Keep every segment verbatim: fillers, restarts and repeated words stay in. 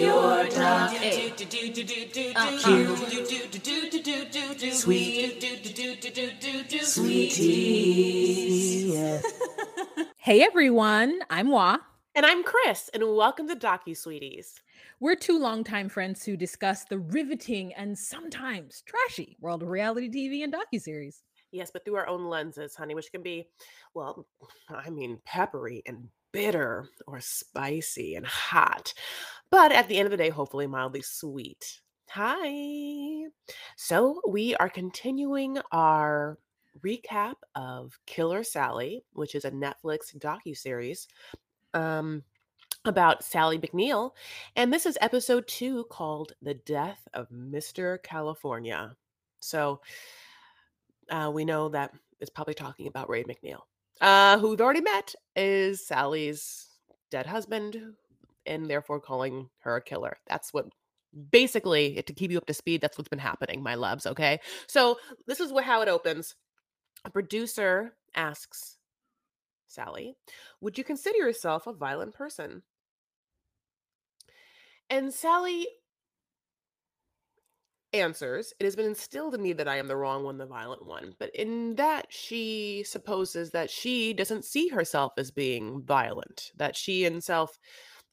your tongue. Cute. Sweet. Sweeties. Hey everyone, I'm Wah. And I'm Chris, and welcome to DocuSweeties. We're two longtime friends who discuss the riveting and sometimes trashy world of reality T V and docuseries. Yes, but through our own lenses, honey, which can be, well, I mean, peppery and bitter or spicy and hot. But at the end of the day, hopefully mildly sweet. Hi. So we are continuing our recap of Killer Sally, which is a Netflix docuseries um, about Sally McNeil. And this is episode two called The Death of Mister California. So uh, we know that it's probably talking about Ray McNeil, uh, who we've already met is Sally's dead husband and therefore calling her a killer. That's what basically, to keep you up to speed, that's what's been happening, my loves. Okay. So this is what, how it opens. A producer asks Sally, would you consider yourself a violent person? And Sally answers, it has been instilled in me that I am the wrong one, the violent one. But in that, she supposes that she doesn't see herself as being violent, that she herself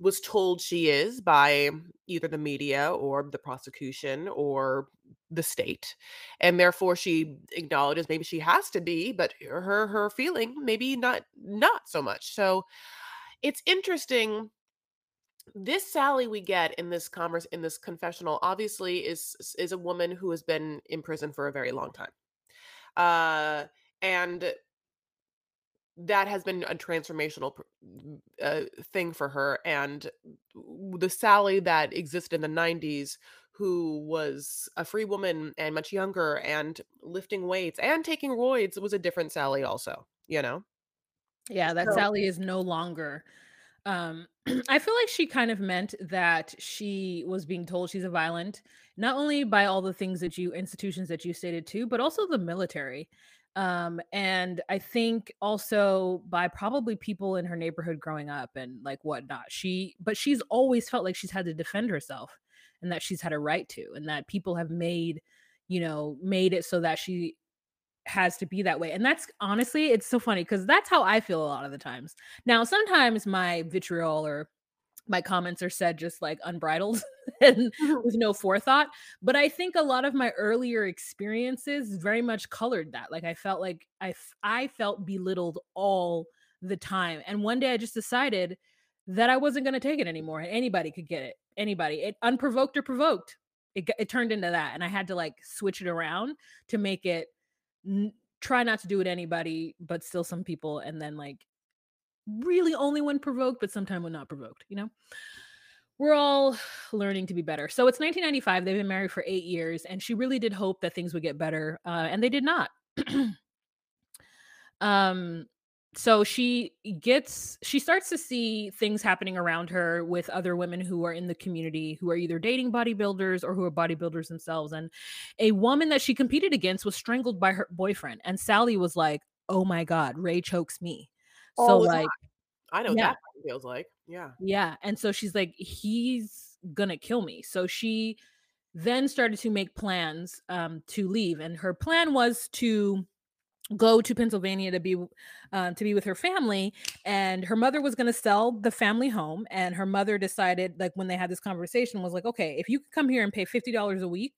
was told she is by either the media or the prosecution or the state. And therefore she acknowledges maybe she has to be, but her, her feeling maybe not, not so much. So it's interesting. This Sally we get in this converse, in this confessional, obviously is, is a woman who has been in prison for a very long time. Uh, and that has been a transformational uh, thing for her. And the Sally that existed in the nineties, who was a free woman and much younger and lifting weights and taking roids, was a different Sally also, you know? Yeah, that so. Sally is no longer. Um, I feel like she kind of meant that she was being told she's a violent, not only by all the things that you, institutions that you stated too, but also the military. Um, and I think also by probably people in her neighborhood growing up and like whatnot, she, but she's always felt like she's had to defend herself and that she's had a right to, and that people have made, you know, made it so that she has to be that way. And that's honestly, it's so funny because that's how I feel a lot of the times. Now, sometimes my vitriol or my comments are said just like unbridled and with no forethought. But I think a lot of my earlier experiences very much colored that. Like I felt like I, f- I felt belittled all the time. And one day I just decided that I wasn't going to take it anymore. And anybody could get it. Anybody. It unprovoked or provoked. It, it turned into that. And I had to like switch it around to make it n- try not to do it anybody, but still some people. And then like, really only when provoked, but sometimes when not provoked, you know, we're all learning to be better. So it's nineteen ninety-five. They've been married for eight years and she really did hope that things would get better. Uh, and they did not. um, so she gets, she starts to see things happening around her with other women who are in the community, who are either dating bodybuilders or who are bodybuilders themselves. And a woman that she competed against was strangled by her boyfriend. And Sally was like, oh my God, Ray chokes me. So oh, like, I know yeah. That feels like, yeah. Yeah. And so she's like, he's going to kill me. So she then started to make plans um, to leave. And her plan was to go to Pennsylvania to be, uh, to be with her family. And her mother was going to sell the family home. And her mother decided, like when they had this conversation, was like, okay, if you could come here and pay fifty dollars a week,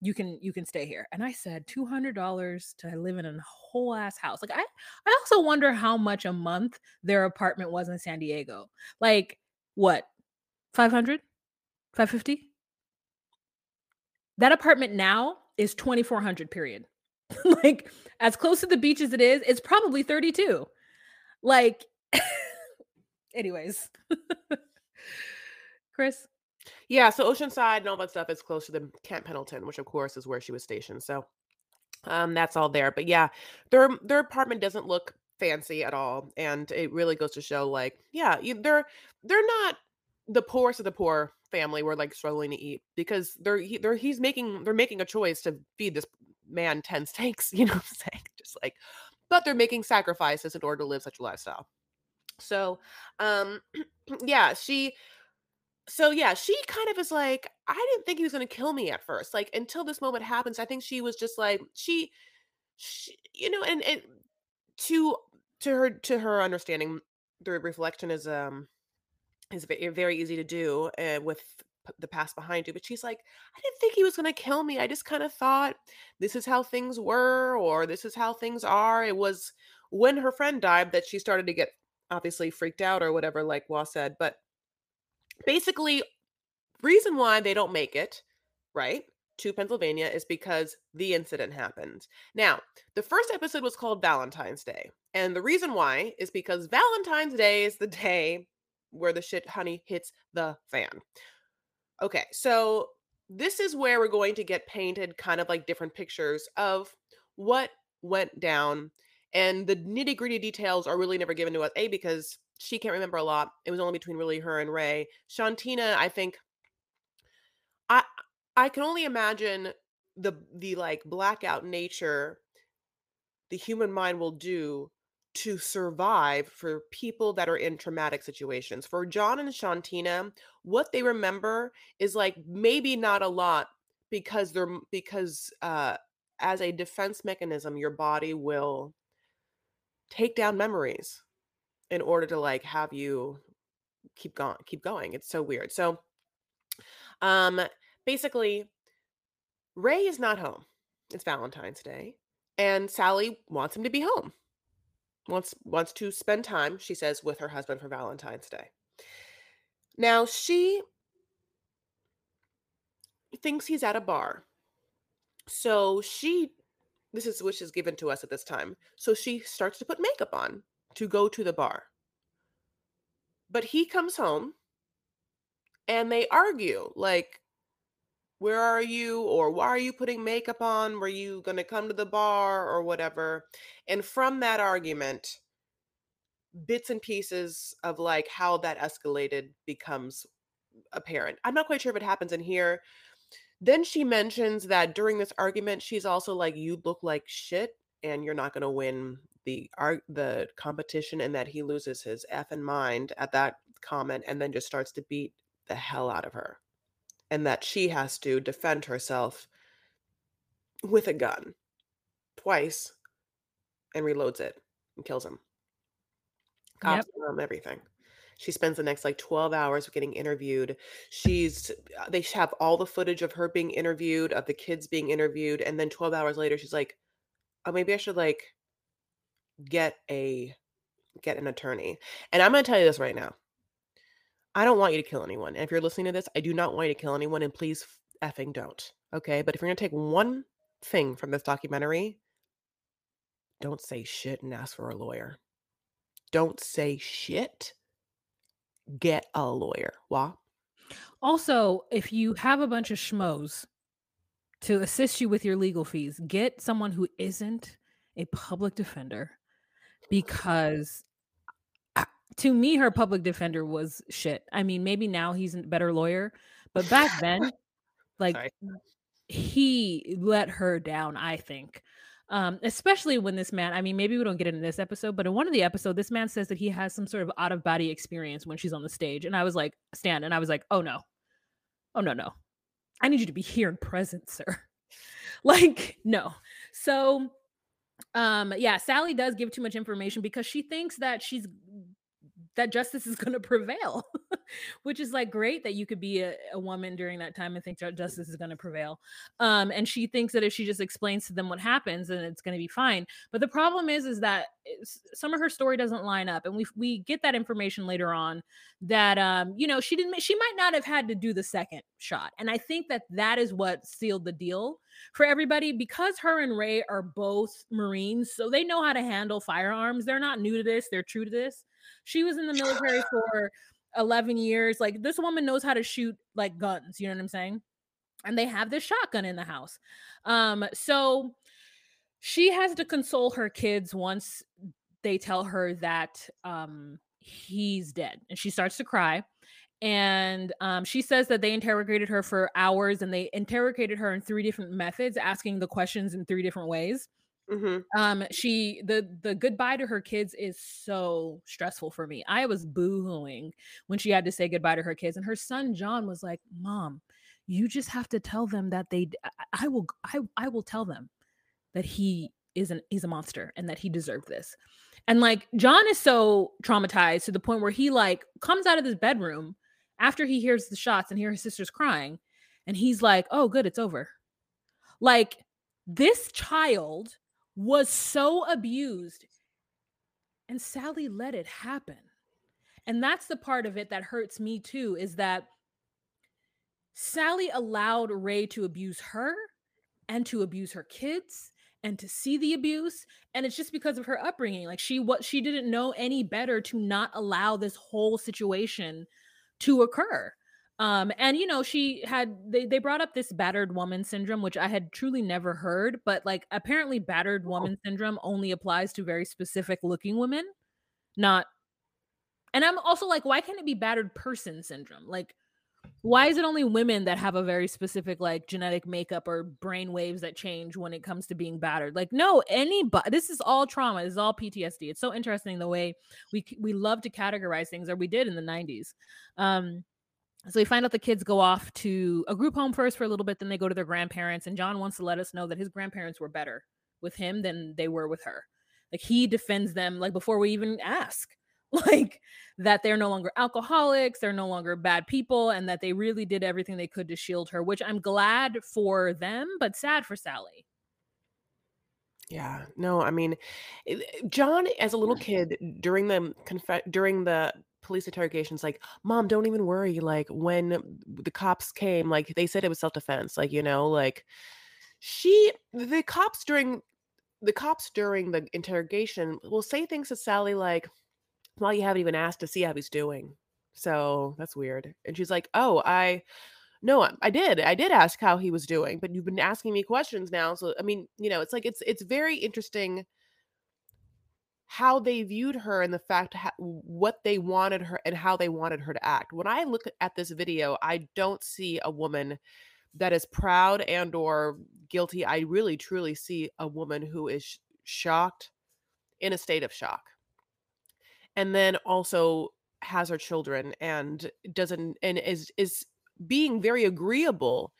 you can, you can stay here. And I said, two hundred dollars to live in a whole ass house. Like I, I also wonder how much a month their apartment was in San Diego. Like what? five hundred, five fifty. That apartment now is twenty-four hundred period. Like as close to the beach as it is, it's probably thirty-two. Like anyways, Chris. Yeah, so Oceanside and all that stuff is close to the Camp Pendleton, which of course is where she was stationed. So um, that's all there. But yeah, their their apartment doesn't look fancy at all, and it really goes to show, like, yeah, you, they're they're not the poorest of the poor family. We're like struggling to eat because they're he, they're he's making they're making a choice to feed this man ten steaks. You know what I'm saying? Just like, but they're making sacrifices in order to live such a lifestyle. So um, yeah, she. so yeah, she kind of is like, I didn't think he was going to kill me at first. Like, until this moment happens, I think she was just like, she, she you know, and, and to, to her, to her understanding, the reflection is, um, is very easy to do uh, with the past behind you. But she's like, I didn't think he was going to kill me. I just kind of thought this is how things were, or this is how things are. It was when her friend died that she started to get obviously freaked out or whatever, like Wah said. But basically, reason why they don't make it, right, to Pennsylvania is because the incident happened. Now, the first episode was called Valentine's Day. And the reason why is because Valentine's Day is the day where the shit, honey, hits the fan. Okay, so this is where we're going to get painted kind of like different pictures of what went down. And the nitty-gritty details are really never given to us, A, because she can't remember a lot. It was only between really her and Ray. Shantina, I think, I I can only imagine the the like blackout nature the human mind will do to survive for people that are in traumatic situations. For John and Shantina, what they remember is like maybe not a lot, because they're because uh, as a defense mechanism, your body will take down memories in order to like have you keep going, keep going. It's so weird. So, um, basically, Ray is not home. It's Valentine's Day, and Sally wants him to be home. Wants wants to spend time, she says, with her husband for Valentine's Day. Now, she thinks he's at a bar. So she, this is which is given to us at this time. So she starts to put makeup on to go to the bar. But he comes home and they argue, like, where are you? Or why are you putting makeup on? Were you going to come to the bar or whatever? And from that argument, bits and pieces of like how that escalated becomes apparent. I'm not quite sure if it happens in here. Then she mentions that during this argument, she's also like, you look like shit and you're not going to win the ar- the competition, and that he loses his effing mind at that comment and then just starts to beat the hell out of her. And that she has to defend herself with a gun twice and reloads it and kills him. Cops, yep. Him, everything. She spends the next like twelve hours getting interviewed. She's, they have all the footage of her being interviewed, of the kids being interviewed. And then twelve hours later, she's like, oh, maybe I should like get a, get an attorney. And I'm going to tell you this right now. I don't want you to kill anyone. And if you're listening to this, I do not want you to kill anyone, and please effing don't. Okay? But if you're going to take one thing from this documentary, don't say shit and ask for a lawyer. Don't say shit. Get a lawyer. Wah. Also, if you have a bunch of schmoes to assist you with your legal fees, get someone who isn't a public defender, because to me, her public defender was shit. I mean, maybe now he's a better lawyer, but back then, like, Sorry. He let her down, I think. Um, especially when this man, I mean, maybe we don't get into this episode, but in one of the episodes, this man says that he has some sort of out-of-body experience when she's on the stage. And I was like, Stan, and I was like, oh, no. Oh, no, no. I need you to be here and present, sir. Like, no. So, um, yeah, Sally does give too much information because she thinks that she's... that justice is going to prevail, which is like great that you could be a, a woman during that time and think justice is going to prevail. Um, and she thinks that if she just explains to them what happens, then it's going to be fine. But the problem is, is that some of her story doesn't line up. And we, we get that information later on that, um, you know, she didn't, she might not have had to do the second shot. And I think that that is what sealed the deal for everybody, because her and Ray are both Marines. So they know how to handle firearms. They're not new to this. They're true to this. She was in the military for eleven years. Like, this woman knows how to shoot like guns, you know what I'm saying? And they have this shotgun in the house. Um, so she has to console her kids once they tell her that um, he's dead, and she starts to cry. And um, she says that they interrogated her for hours, and they interrogated her in three different methods, asking the questions in three different ways. Mm-hmm. Um, she the the goodbye to her kids is so stressful for me. I was boo-hooing when she had to say goodbye to her kids, and her son John was like, "Mom, you just have to tell them that they. I will. I I will tell them that he is an he's a monster and that he deserved this." And like John is so traumatized to the point where he like comes out of his bedroom after he hears the shots and hears his sister's crying, and he's like, "Oh, good, it's over." Like this child was so abused and Sally let it happen. And that's the part of it that hurts me too, is that Sally allowed Ray to abuse her and to abuse her kids and to see the abuse. And it's just because of her upbringing. Like she, what she didn't know any better to not allow this whole situation to occur. Um, and you know, she had, they, they brought up this battered woman syndrome, which I had truly never heard, but like apparently battered woman oh. syndrome only applies to very specific looking women, not, and I'm also like, why can't it be battered person syndrome? Like, why is it only women that have a very specific like genetic makeup or brain waves that change when it comes to being battered? Like, no, anybody, this is all trauma. This is all P T S D. It's so interesting the way we, we love to categorize things, or we did in the nineties. Um, So we find out the kids go off to a group home first for a little bit, then they go to their grandparents. And John wants to let us know that his grandparents were better with him than they were with her. Like he defends them, like before we even ask, like that they're no longer alcoholics, they're no longer bad people, and that they really did everything they could to shield her, which I'm glad for them, but sad for Sally. Yeah, no, I mean, John, as a little kid during the conf- during the police interrogations, like, Mom, don't even worry, like when the cops came, like they said it was self-defense, like, you know, like she the cops during the cops during the interrogation will say things to Sally like, well, you haven't even asked to see how he's doing, so that's weird. And she's like, oh, I no I did I did ask how he was doing, but you've been asking me questions now. So I mean, you know, it's like it's it's very interesting how they viewed her and the fact ha- what they wanted her and how they wanted her to act. When I look at this video, I don't see a woman that is proud and or guilty. I really, truly see a woman who is sh- shocked, in a state of shock. And then also has her children and doesn't, and is, is being very agreeable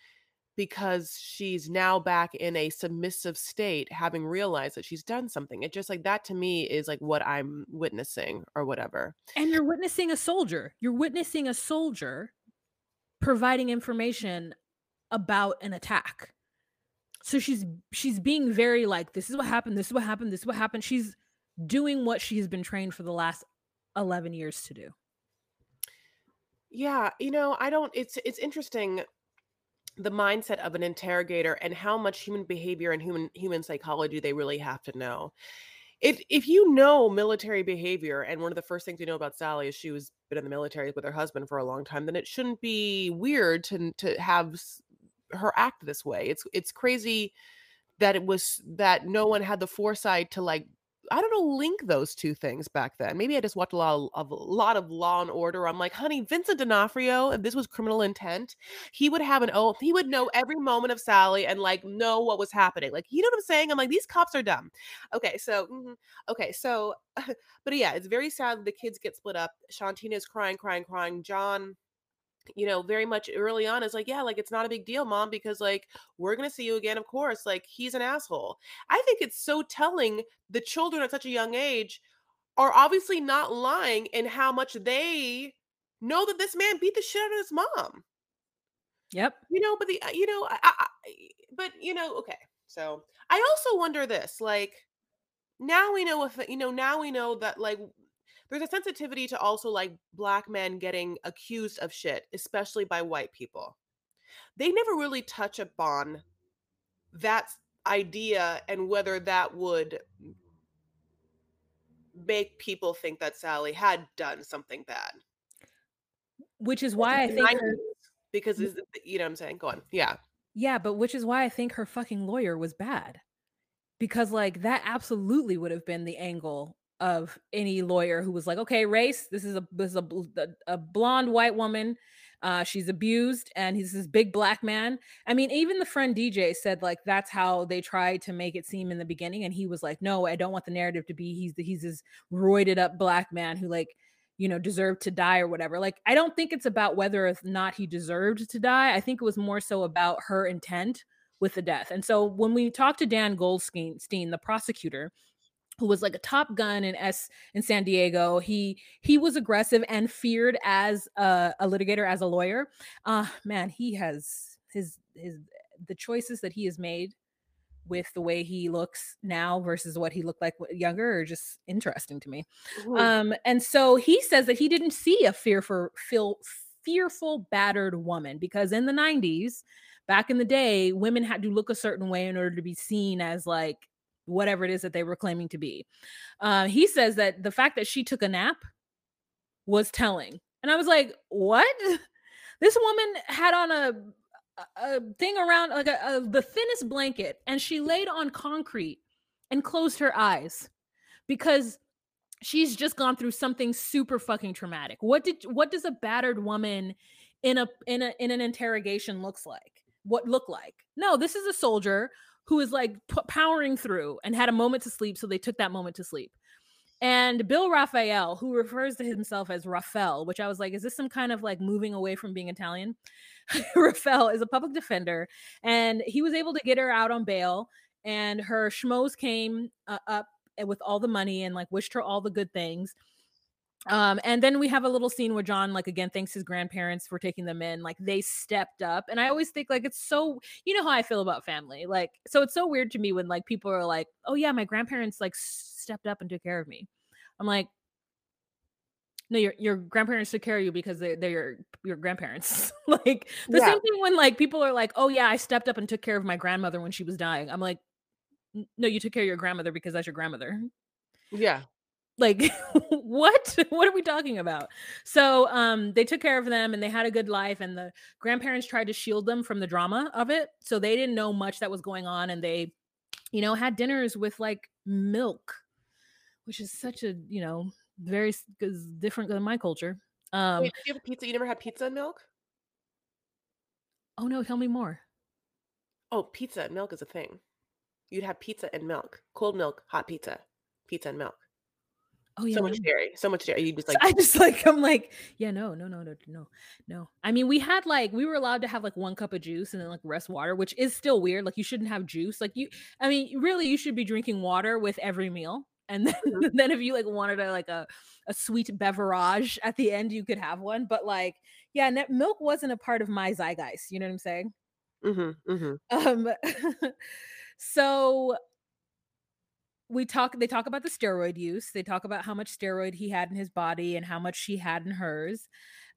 because she's now back in a submissive state, having realized that she's done something. It just like that to me is like what I'm witnessing or whatever. And you're witnessing a soldier. You're witnessing a soldier providing information about an attack. So she's she's being very like, this is what happened, this is what happened, this is what happened. She's doing what she has been trained for the last eleven years to do. Yeah, you know, I don't, it's it's interesting the mindset of an interrogator and how much human behavior and human human psychology they really have to know. If if you know military behavior, and one of the first things you know about Sally is she was been in the military with her husband for a long time, then it shouldn't be weird to to have her act this way. It's it's crazy that it was that no one had the foresight to like, I don't know, link those two things back then. Maybe I just watched a lot of, a lot of Law and Order. I'm like, honey, Vincent D'Onofrio, if this was criminal intent, he would have an oath. He would know every moment of Sally and like know what was happening. Like, you know what I'm saying? I'm like, these cops are dumb. Okay, so, mm-hmm. okay, so, but yeah, it's very sad. The kids get split up. Shantina's crying, crying, crying. John, you know, very much early on is like, yeah, like, it's not a big deal, Mom, because like, we're going to see you again. Of course, like he's an asshole. I think it's so telling the children at such a young age are obviously not lying in how much they know that this man beat the shit out of his mom. Yep. You know, but the, you know, I, I, but you know, okay. So I also wonder this, like now we know if, you know, now we know that like, there's a sensitivity to also like black men getting accused of shit, especially by white people. They never really touch upon that idea and whether that would make people think that Sally had done something bad. Which is why I think her- because is you know what I'm saying? Go on. Yeah. Yeah, but which is why I think her fucking lawyer was bad. Because like that absolutely would have been the angle of any lawyer who was like, okay, race, this is a this is a, a blonde white woman Uh, she's abused, and he's this big black man. I mean, even the friend D J said, like, that's how they tried to make it seem in the beginning. And he was like, no, I don't want the narrative to be he's the, he's this roided up black man who, like, you know, deserved to die or whatever. Like, I don't think it's about whether or not he deserved to die. I think it was more so about her intent with the death. And so when we talked to Dan Goldstein, the prosecutor, who was like a Top Gun in S in San Diego, he he was aggressive and feared as a, a litigator, as a lawyer. Uh, man, he has his his the choices that he has made with the way he looks now versus what he looked like younger are just interesting to me. Um, and so he says that he didn't see a fear for feel fearful battered woman, because in the nineties, back in the day, women had to look a certain way in order to be seen as, like, whatever it is that they were claiming to be. Uh, he says that the fact that she took a nap was telling. And I was like, what? This woman had on a, a thing around, like, a, a, the thinnest blanket, and she laid on concrete and closed her eyes because she's just gone through something super fucking traumatic. What did, what does a battered woman in a, in a, in an interrogation looks like? What look like? No, this is a soldier who is, like, p- powering through and had a moment to sleep, so they took that moment to sleep. And Bill Raphael, who refers to himself as Raphael, which I was like, is this some kind of, like, moving away from being Italian? Raphael is a public defender, and he was able to get her out on bail, and her schmoes came uh, up with all the money and, like, wished her all the good things. Um, and then we have a little scene where John, like, again, thanks his grandparents for taking them in. Like, they stepped up. And I always think, like, it's so, you know how I feel about family. Like, so it's so weird to me when, like, people are like, oh yeah, my grandparents, like, stepped up and took care of me. I'm like, no, your your grandparents took care of you because they, they're your, your grandparents. Like, the yeah. same thing when, like, people are like, oh yeah, I stepped up and took care of my grandmother when she was dying. I'm like, no, you took care of your grandmother because that's your grandmother. Yeah. Like, what? What are we talking about? So um, they took care of them, and they had a good life, and the grandparents tried to shield them from the drama of it. So they didn't know much that was going on, and they, you know, had dinners with, like, milk, which is such a, you know, very different than my culture. Um, Wait, did you have a pizza? You never had pizza and milk? Oh, no. Tell me more. Oh, pizza and milk is a thing. You'd have pizza and milk, cold milk, hot pizza, pizza and milk. Oh yeah, so much dairy, so much dairy. You just like I just like I'm like yeah no no no no no no. I mean, we had like we were allowed to have like one cup of juice and then like rest water, which is still weird. Like you shouldn't have juice. Like you, I mean, really you should be drinking water with every meal. And then, mm-hmm. then if you like wanted a, like a a sweet beverage at the end, you could have one. But like yeah, and that milk wasn't a part of my zeitgeist. You know what I'm saying? Mm-hmm. Mm-hmm. Um. so. We talk, they talk about the steroid use. They talk about how much steroid he had in his body and how much she had in hers.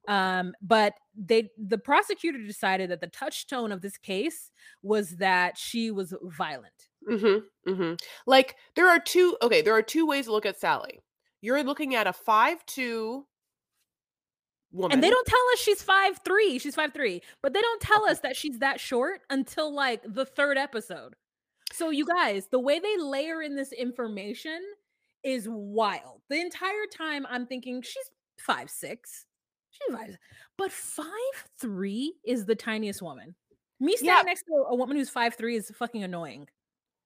Um, but they, the prosecutor decided that the touchstone of this case was that she was violent. Mm-hmm, mm-hmm. Like there are two, okay, there are two ways to look at Sally. You're looking at a five two woman. And they don't tell us she's five three. She's five three. But they don't tell us that she's that short until like the third episode. So you guys, the way they layer in this information is wild. The entire time I'm thinking she's five six, she's five, but five three is the tiniest woman. Me standing yeah. next to a woman who's five three is fucking annoying.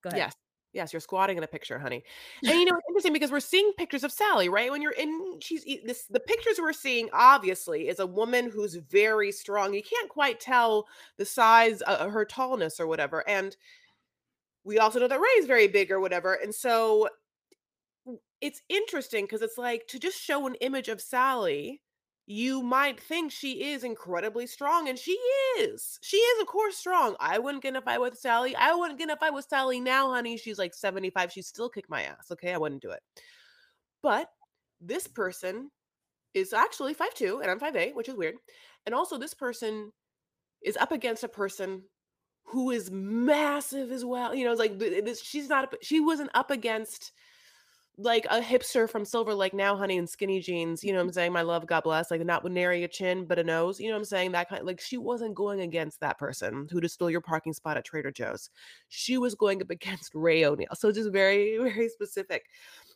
Go ahead. Yes, yes, you're squatting in a picture, honey. And you know it's interesting because we're seeing pictures of Sally, right? When you're in, she's this. The pictures we're seeing obviously is a woman who's very strong. You can't quite tell the size, uh, her tallness or whatever, and. We also know that Ray is very big or whatever. And so it's interesting because it's like to just show an image of Sally, you might think she is incredibly strong. And she is. She is, of course, strong. I wouldn't get in a fight with Sally. I wouldn't get in a fight with Sally now, honey. She's like seventy-five. She'd still kick my ass. Okay, I wouldn't do it. But this person is actually five two and I'm five eight, which is weird. And also this person is up against a person who is massive as well. You know, it's like this, she's not, she wasn't up against like a hipster from Silver Lake now, honey, in skinny jeans. You know what I'm saying? My love, God bless. Like not with nary a chin, but a nose. You know what I'm saying? That kind, like she wasn't going against that person who just stole your parking spot at Trader Joe's. She was going up against Ray O'Neal. So just very, very specific.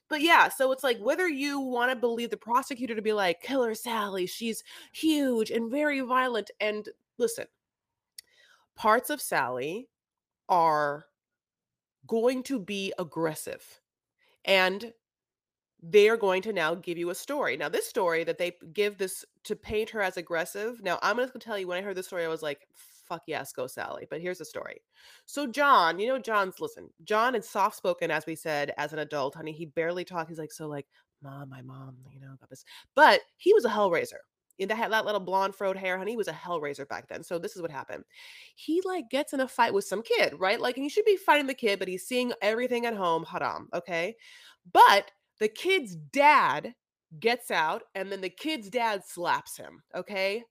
But yeah, so it's like whether you want to believe the prosecutor to be like, Killer Sally, she's huge and very violent. And listen, parts of Sally are going to be aggressive. And they are going to now give you a story. Now, this story that they give this to paint her as aggressive. Now, I'm going to tell you, when I heard this story, I was like, fuck yes, go Sally. But here's the story. So John, you know, John's, listen, John is soft-spoken, as we said, as an adult, honey. He barely talks. He's like, so like, mom, my mom, you know, about this. But he was a hellraiser. And that had that little blonde froed hair, honey. He was a hellraiser back then. So this is what happened. He like gets in a fight with some kid, right? Like, and he should be fighting the kid, but he's seeing everything at home. Haram, okay? But the kid's dad gets out, and then the kid's dad slaps him, okay?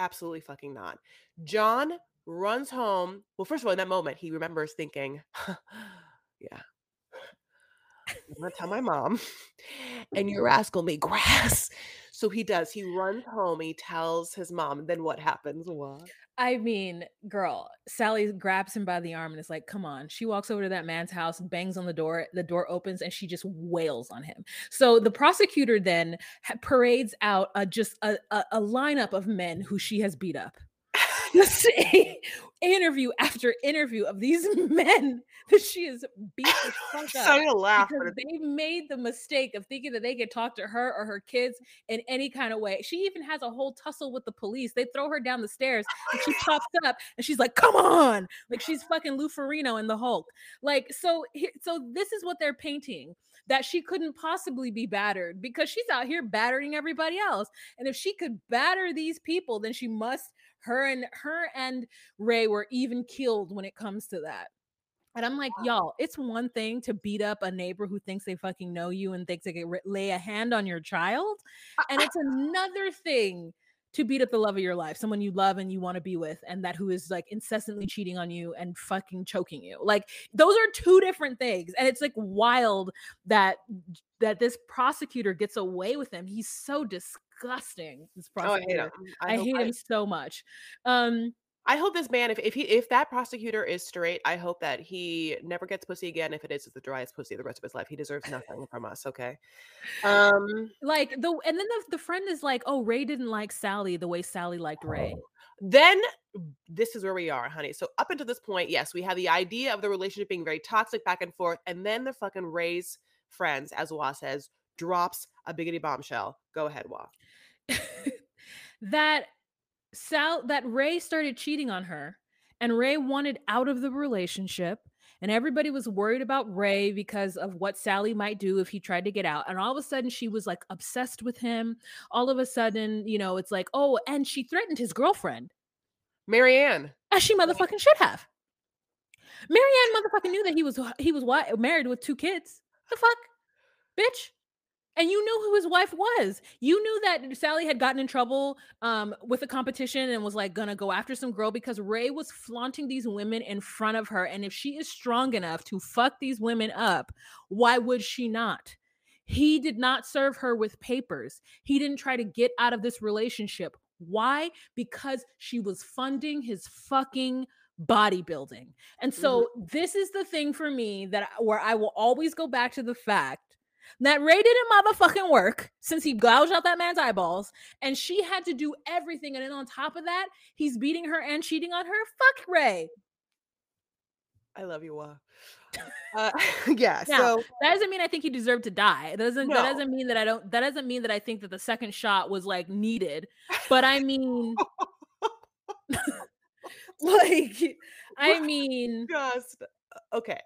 Absolutely fucking not. John runs home. Well, first of all, in that moment, he remembers thinking, yeah, I'm going to tell my mom, and your rascal made grass. So he does. He runs home. He tells his mom. And then what happens? What? I mean, girl, Sally grabs him by the arm and is like, come on. She walks over to that man's house, bangs on the door. The door opens and she just wails on him. So the prosecutor then ha- parades out a, just a, a, a lineup of men who she has beat up. Just interview after interview of these men that she is beat the fuck up. Sorry to laugh, because they made the mistake of thinking that they could talk to her or her kids in any kind of way. She even has a whole tussle with the police. They throw her down the stairs and she pops up and she's like, come on. Like she's fucking Lou Ferrigno in the Hulk. Like, so, so this is what they're painting, that she couldn't possibly be battered because she's out here battering everybody else. And if she could batter these people, then she must, her and her and Ray were even keeled when it comes to that. And I'm like, y'all, it's one thing to beat up a neighbor who thinks they fucking know you and thinks they can lay a hand on your child. And it's another thing to beat up the love of your life, someone you love and you want to be with, and that who is like incessantly cheating on you and fucking choking you. Like those are two different things. And it's like wild that that this prosecutor gets away with him. He's so disgusting. This prosecutor. Oh, I hate him. I, I hate I- him so much. Um, I hope this man, if if he if that prosecutor is straight, I hope that he never gets pussy again. If it is, it's the driest pussy the rest of his life. He deserves nothing from us, okay? Um, like the and then the, the friend is like, oh, Ray didn't like Sally the way Sally liked Ray. Then this is where we are, honey. So up until this point, yes, we have the idea of the relationship being very toxic back and forth, and then the fucking Ray's friends, as Wah says, drops a biggity bombshell. Go ahead, Wah. that. Sal that Ray started cheating on her, and Ray wanted out of the relationship, and everybody was worried about Ray because of what Sally might do if he tried to get out. And all of a sudden she was like obsessed with him. All of a sudden, you know, it's like, oh, and she threatened his girlfriend, Marianne, as she motherfucking should have. Marianne motherfucking knew that he was he was wa- married with two kids. The fuck, bitch. And you knew who his wife was. You knew that Sally had gotten in trouble um, with a competition and was like gonna go after some girl because Ray was flaunting these women in front of her. And if she is strong enough to fuck these women up, why would she not? He did not serve her with papers. He didn't try to get out of this relationship. Why? Because she was funding his fucking bodybuilding. And so mm-hmm. This is the thing for me that where I will always go back to the fact that Ray didn't motherfucking work since he gouged out that man's eyeballs, and she had to do everything. And then on top of that, he's beating her and cheating on her. Fuck Ray. I love you, Wah. Uh, yeah. Now, so that doesn't mean I think he deserved to die. That doesn't. No. That doesn't mean that I don't. That doesn't mean that I think that the second shot was like needed. But I mean, like, I mean, just okay.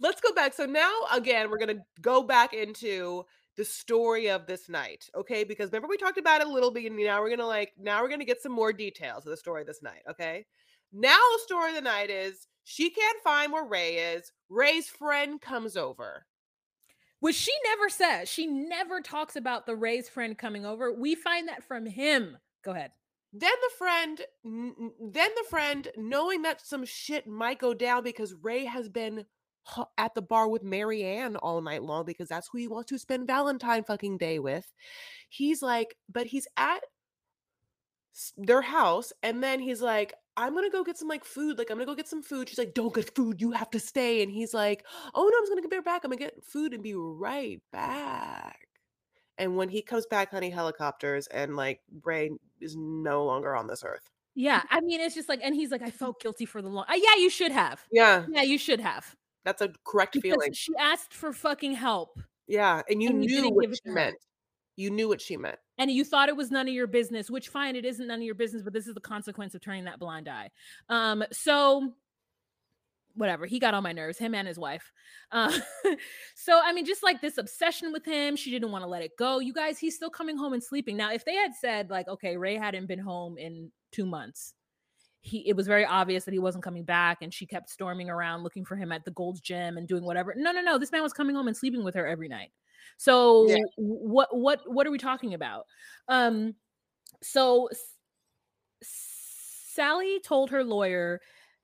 Let's go back. So now, again, we're going to go back into the story of this night, okay? Because remember we talked about it a little bit, and now we're going to like, now we're going to get some more details of the story of this night, okay? Now the story of the night is she can't find where Ray is. Ray's friend comes over. Which she never says. She never talks about the Ray's friend coming over. We find that from him. Go ahead. Then the friend, then the friend, knowing that some shit might go down because Ray has been at the bar with Marianne all night long because that's who he wants to spend Valentine fucking Day with. He's like, but he's at their house, and then he's like, I'm going to go get some like food. Like, I'm going to go get some food. She's like, don't get food. You have to stay. And he's like, oh no, I'm just going to get back. I'm going to get food and be right back. And when he comes back, honey, helicopters, and like Ray is no longer on this earth. Yeah. I mean, it's just like, and he's like, I felt guilty for the long. Uh, yeah, you should have. Yeah. Yeah, you should have. That's a correct because feeling. She asked for fucking help. Yeah. And you and knew what she meant. You knew what she meant. And you thought it was none of your business, which fine, it isn't none of your business, but this is the consequence of turning that blind eye. Um, so whatever, he got on my nerves, him and his wife. Uh, so, I mean, just like this obsession with him, she didn't want to let it go. You guys, he's still coming home and sleeping. Now, if they had said like, okay, Ray hadn't been home in two months, he, it was very obvious that he wasn't coming back, and she kept storming around looking for him at the Gold's Gym and doing whatever. No, no, no. This man was coming home and sleeping with her every night. So yeah. what what what are we talking about? Um, so S- Sally told her lawyer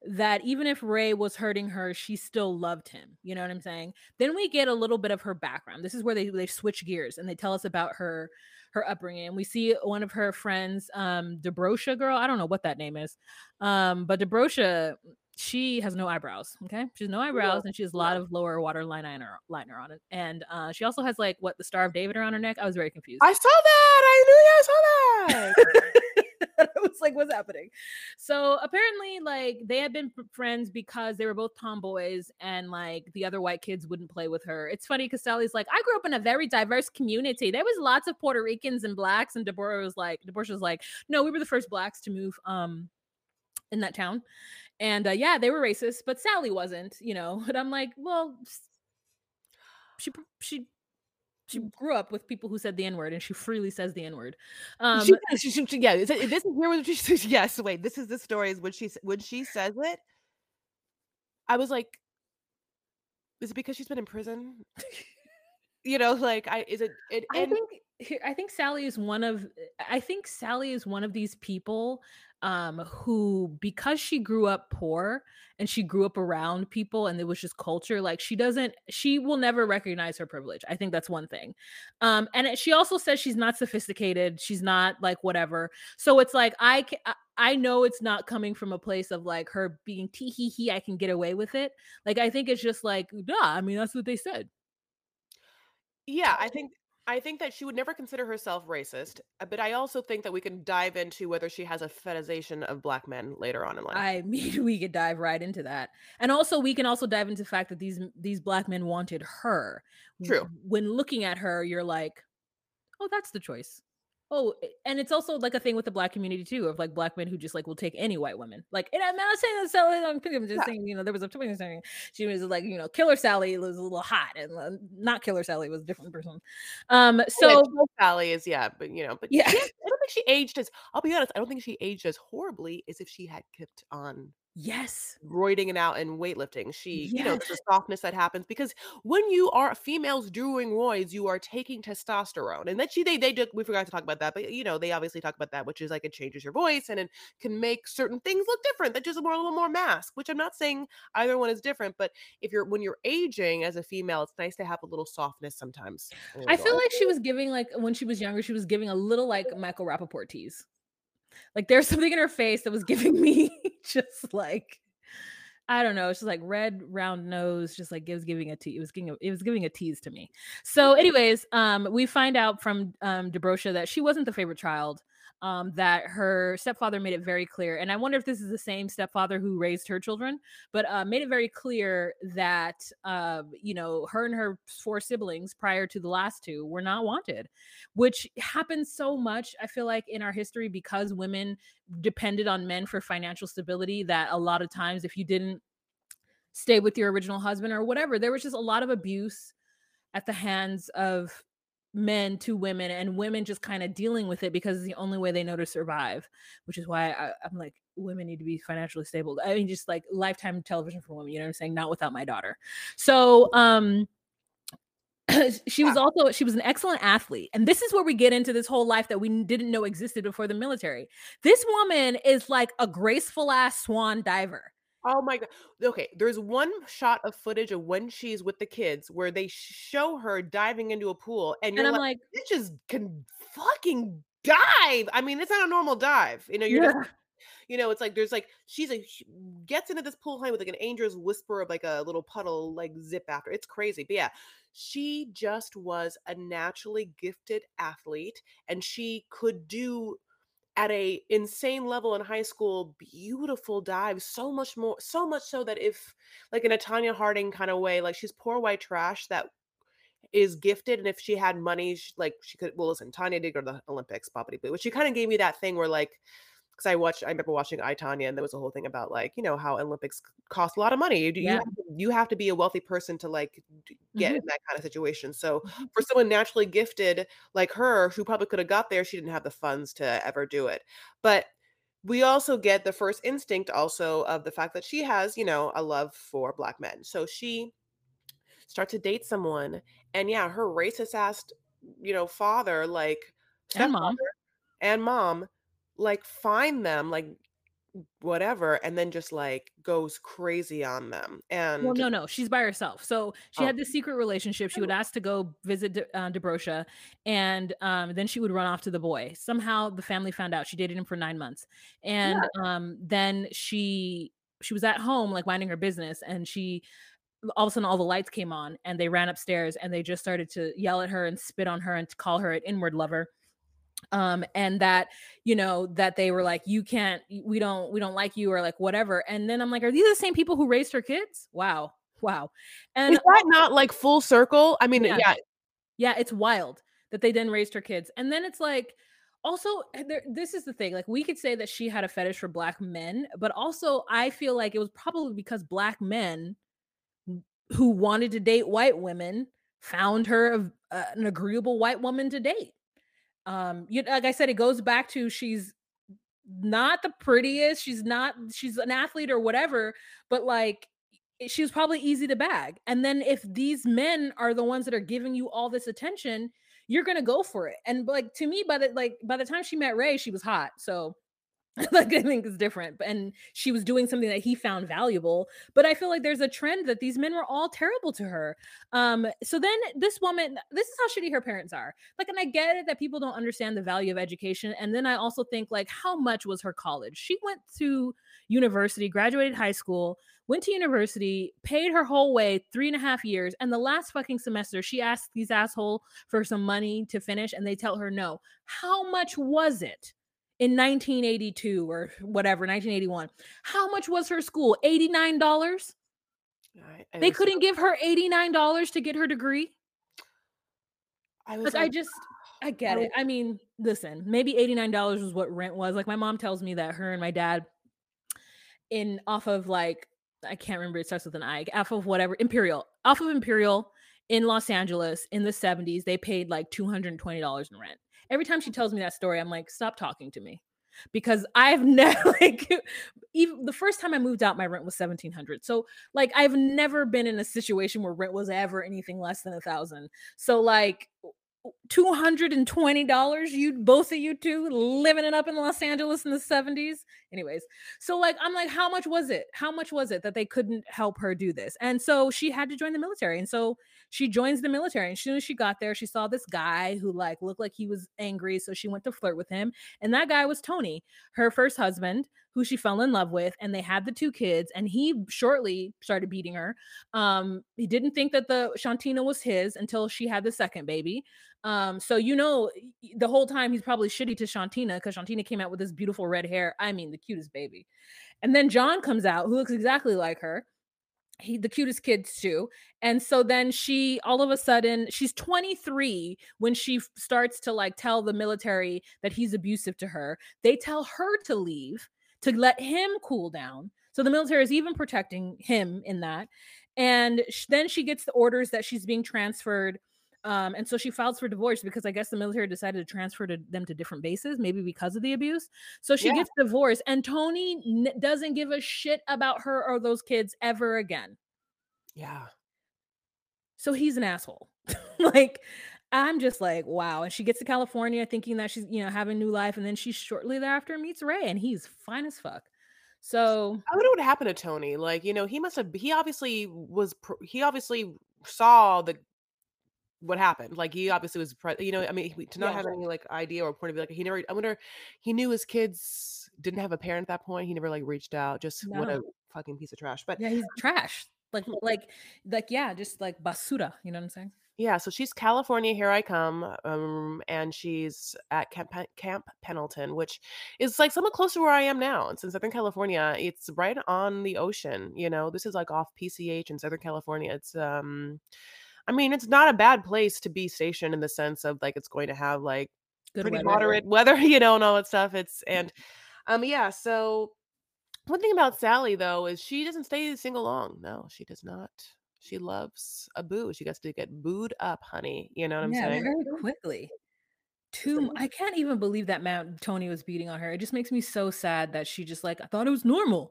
that even if Ray was hurting her, she still loved him. You know what I'm saying? Then we get a little bit of her background. This is where they, they switch gears and they tell us about her her upbringing. And we see one of her friends, um, Debrosia girl. I don't know what that name is, um, but Debrosia, she has no eyebrows, okay? She has no eyebrows, yeah. And she has a lot of lower waterline liner, liner on it. And uh, she also has, like, what, the Star of David around her neck? I was very confused. I saw that! I knew I saw that! I was like, what's happening? So, apparently, like, they had been friends because they were both tomboys, and, like, the other white kids wouldn't play with her. It's funny, because Sally's like, I grew up in a very diverse community. There was lots of Puerto Ricans and blacks, and Deborah was like, Deborah was like, no, we were the first blacks to move, um... in that town. And uh, yeah, they were racist, but Sally wasn't, you know. But I'm like, well, she she she grew up with people who said the N-word, and she freely says the N-word. Um, she, she, she, she, yeah, is it, this is here when she says, yes, wait, this is the story is when she, when she says it, I was like, is it because she's been in prison? You know, like, I, is it, it I and, think, I think Sally is one of, I think Sally is one of these people um, who, because she grew up poor and she grew up around people and it was just culture, like she doesn't, she will never recognize her privilege. I think that's one thing. Um, and she also says she's not sophisticated. She's not like whatever. So it's like, I can, I, I know it's not coming from a place of like her being tee hee hee, I can get away with it. Like, I think it's just like, nah, I mean, that's what they said. Yeah, I think I think that she would never consider herself racist, but I also think that we can dive into whether she has a fetishization of black men later on in life. I mean, we could dive right into that, and also we can also dive into the fact that these these black men wanted her. True. When looking at her, you're like, oh, that's the choice. Oh, and it's also like a thing with the black community too, of like black men who just like will take any white woman. Like, and I'm not saying that Sally, I'm just yeah. saying, you know, there was a twenty something. She was like, you know, Killer Sally was a little hot, and uh, not Killer Sally was a different person. Um, so yeah, Sally is yeah, but you know, but yeah, I don't think she aged as. I'll be honest, I don't think she aged as horribly as if she had kept on. Yes, roiding it out and weightlifting. She, yes. You know, the softness that happens because when you are females doing roids, you are taking testosterone, and that she they they do, we forgot to talk about that, but you know they obviously talk about that, which is like it changes your voice and it can make certain things look different. That just more a little more mask. Which I'm not saying either one is different, but if you're when you're aging as a female, it's nice to have a little softness sometimes. I feel like she was giving like when she was younger, she was giving a little like Michael Rappaport tease. Like there's something in her face that was giving me just like, I don't know. She's like red round nose, just like it was giving a te- it was giving a, it was giving a tease to me. So anyways, um, we find out from um, Debrosia that she wasn't the favorite child, um, that her stepfather made it very clear. And I wonder if this is the same stepfather who raised her children, but uh, made it very clear that, uh, you know, her and her four siblings prior to the last two were not wanted, which happens so much. I feel like in our history, because women depended on men for financial stability, that a lot of times if you didn't stay with your original husband or whatever, there was just a lot of abuse at the hands of men to women, and women just kind of dealing with it because it's the only way they know to survive, which is why I, I'm like, women need to be financially stable. I mean, just like Lifetime television for women, you know what I'm saying? Not Without My Daughter. So, um, she was also, she was an excellent athlete. And this is where we get into this whole life that we didn't know existed before the military. This woman is like a graceful ass swan diver. Oh my God. Okay. There's one shot of footage of when she's with the kids where they show her diving into a pool. And, you're and I'm like, like, bitches can fucking dive. I mean, it's not a normal dive. You know, you're yeah. just You know, it's like there's like she's a she gets into this pool line with like an angel's whisper of like a little puddle like zip after. It's crazy. But yeah, she just was a naturally gifted athlete, and she could do at a insane level in high school beautiful dives, so much more, so much so that if like in a Tanya Harding kind of way, like she's poor white trash that is gifted, and if she had money, she, like she could. Well, listen, Tanya did go to the Olympics, boppity boo, but she kind of gave me that thing where like, because I watched, I remember watching I, Tanya, and there was a whole thing about like, you know, how Olympics cost a lot of money. You yeah. you, have to, you have to be a wealthy person to like get mm-hmm. in that kind of situation. So mm-hmm. for someone naturally gifted like her, who probably could have got there, she didn't have the funds to ever do it. But we also get the first instinct also of the fact that she has, you know, a love for Black men. So she start to date someone, and yeah, her racist ass, you know, father, like, and mom and mom, like, find them, like, whatever, and then just like goes crazy on them. And well, no, no, she's by herself. So she oh. had this secret relationship. She would ask to go visit De- uh, Debrosia, and um, then she would run off to the boy. Somehow the family found out. She dated him for nine months, and yeah. um, then she she was at home like minding her business, and she. all of a sudden all the lights came on, and they ran upstairs, and they just started to yell at her and spit on her and call her an inward lover. Um, and that, you know, that they were like, you can't, we don't, we don't like you, or like whatever. And then I'm like, are these the same people who raised her kids? Wow. Wow. And is that not like full circle? I mean, yeah, yeah, yeah it's wild that they then raised her kids. And then it's like, also, there, this is the thing, like we could say that she had a fetish for Black men, but also I feel like it was probably because Black men who wanted to date white women found her a, uh, an agreeable white woman to date. Um, you know, like I said, it goes back to, she's not the prettiest, she's not, she's an athlete or whatever, but like she was probably easy to bag. And then if these men are the ones that are giving you all this attention, you're going to go for it. And like, to me, by the, like, by the time she met Ray, she was hot. So like, I think it's different. And she was doing something that he found valuable. But I feel like there's a trend that these men were all terrible to her. Um, so then this woman, this is how shitty her parents are. Like, and I get it that people don't understand the value of education. And then I also think, like, how much was her college? She went to university, graduated high school, went to university, paid her whole way three and a half years. And the last fucking semester, she asked these assholes for some money to finish, and they tell her no. How much was it? In nineteen eighty-two or whatever, nineteen eighty-one, how much was her school? eighty-nine dollars? I, I they couldn't so- give her eighty-nine dollars to get her degree? I was like, like, I just, I get I it. I mean, listen, maybe eighty-nine dollars was what rent was. Like, my mom tells me that her and my dad in off of like, I can't remember, it starts with an I, off of whatever, Imperial, off of Imperial in Los Angeles in the seventies, they paid like two hundred twenty dollars in rent. Every time she tells me that story, I'm like, stop talking to me, because I've never, like, even the first time I moved out, my rent was seventeen hundred dollars. So like, I've never been in a situation where rent was ever anything less than a thousand. So like two hundred twenty dollars, you, both of you two living it up in Los Angeles in the seventies. Anyways. So like, I'm like, how much was it? How much was it that they couldn't help her do this? And so she had to join the military. And so she joins the military, and as soon as she got there, she saw this guy who like looked like he was angry. So she went to flirt with him. And that guy was Tony, her first husband, who she fell in love with, and they had the two kids, and he shortly started beating her. Um, he didn't think that the Shantina was his until she had the second baby. Um, so, you know, the whole time he's probably shitty to Shantina, because Shantina came out with this beautiful red hair. I mean, the cutest baby. And then John comes out, who looks exactly like her. He, the cutest kids too. And so then she, all of a sudden, she's twenty-three when she f- starts to like tell the military that he's abusive to her. They tell her to leave, to let him cool down. So the military is even protecting him in that. And sh- then she gets the orders that she's being transferred. Um, and so she files for divorce, because I guess the military decided to transfer to them to different bases, maybe because of the abuse. So she yeah. gets divorced, and Tony n- doesn't give a shit about her or those kids ever again. Yeah. So he's an asshole. Like, I'm just like, wow. And she gets to California thinking that she's, you know, having a new life. And then she shortly thereafter meets Ray, and he's fine as fuck. So I wonder what happened to Tony. Like, you know, he must have, he obviously was, he obviously saw the what happened. Like, he obviously was, you know, I mean, he, to not yeah. have any like idea or point of view, like he never, I wonder, he knew his kids didn't have a parent at that point. He never like reached out. Just no. What a fucking piece of trash. But yeah, he's trash. Like, like, like, yeah, just like basura. You know what I'm saying? Yeah. So she's California. Here I come. Um, and she's at Camp, Camp Pendleton, which is like somewhat close to where I am now. It's in Southern California. It's right on the ocean. You know, this is like off P C H in Southern California. It's, um, I mean, it's not a bad place to be stationed in the sense of like, it's going to have like Good pretty weather. moderate weather, you know, and all that stuff. It's, and, um, yeah. So one thing about Sally though, is she doesn't stay single long. No, she does not. She loves a boo. She gets to get booed up, honey. You know what I'm yeah, saying? Yeah, very quickly. Too, I can't even believe that Mount Tony was beating on her. It just makes me so sad that she just like, I thought it was normal.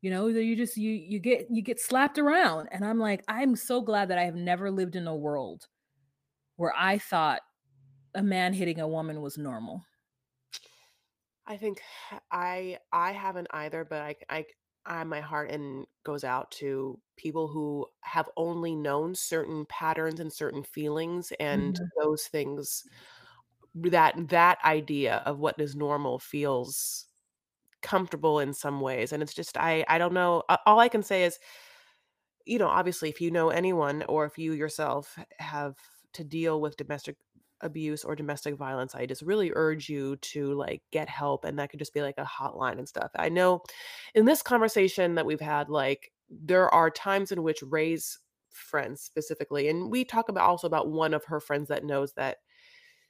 You know, you just, you, you get, you get slapped around. And I'm like, I'm so glad that I have never lived in a world where I thought a man hitting a woman was normal. I think I, I haven't either, but I, I, I, my heart and goes out to people who have only known certain patterns and certain feelings and mm-hmm. those things that, that idea of what is normal feels comfortable in some ways. And it's just, I, I don't know. All I can say is, you know, obviously if you know anyone, or if you yourself have to deal with domestic abuse or domestic violence, I just really urge you to like get help. And that could just be like a hotline and stuff. I know in this conversation that we've had, like there are times in which Ray's friends specifically, and we talk about also about one of her friends that knows that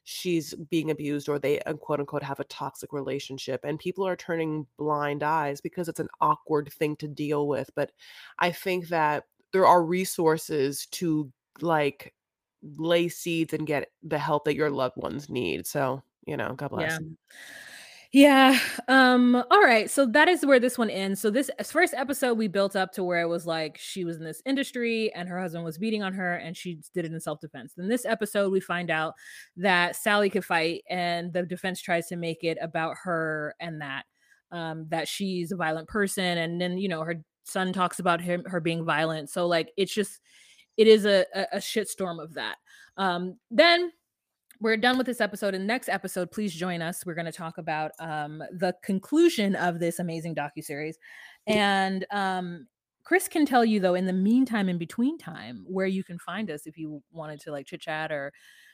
she's being abused, or they quote unquote have a toxic relationship, and people are turning blind eyes because it's an awkward thing to deal with. But I think that there are resources to like lay seeds and get the help that your loved ones need. So, you know, God bless. Yeah. yeah. Um, all right. So that is where this one ends. So this first episode, we built up to where it was like, she was in this industry and her husband was beating on her and she did it in self-defense. Then this episode, we find out that Sally could fight, and the defense tries to make it about her and that, um, that she's a violent person. And then, you know, her son talks about him, her being violent. So like, it's just, it is a, a, a shitstorm of that. Um, then we're done with this episode. And next episode, please join us. We're going to talk about um, the conclusion of this amazing docuseries. And um, Chris can tell you, though, in the meantime, in between time, where you can find us if you wanted to like chit chat or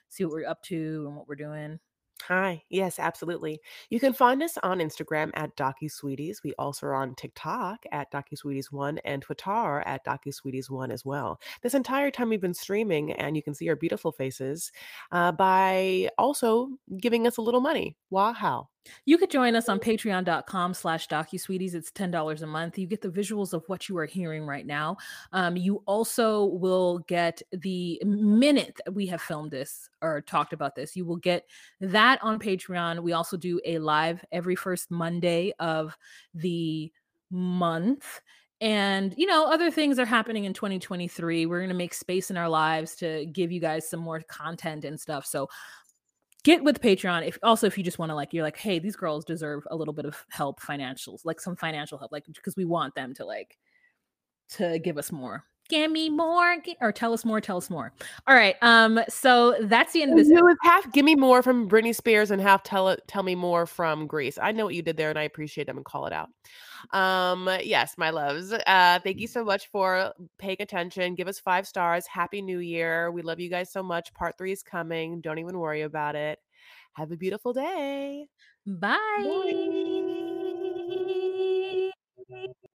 see what we're up to and what we're doing. Hi. Yes, absolutely. You can find us on Instagram at DocuSweeties. We also are on TikTok at DocuSweeties one and Twitter at DocuSweeties one as well. This entire time we've been streaming, and you can see our beautiful faces uh, by also giving us a little money. Wow. You could join us on patreon.com slash DocuSweeties. It's ten dollars a month. You get the visuals of what you are hearing right now. Um, you also will get the minute we have filmed this or talked about this. You will get that on Patreon. We also do a live every first Monday of the month. And, you know, other things are happening in twenty twenty-three. We're going to make space in our lives to give you guys some more content and stuff. So get with Patreon. If also, if you just want to like, you're like, hey, these girls deserve a little bit of help, financials, like some financial help, like, because we want them to like, to give us more, give me more, or tell us more, tell us more. All right. Um. So that's the end of this. It was half give me more from Britney Spears and half tell it, tell me more from Grease. I know what you did there, and I appreciate them and call it out. Um. Yes, my loves. Uh. Thank you so much for paying attention. Give us five stars. Happy New Year. We love you guys so much. Part three is coming. Don't even worry about it. Have a beautiful day. Bye. Bye.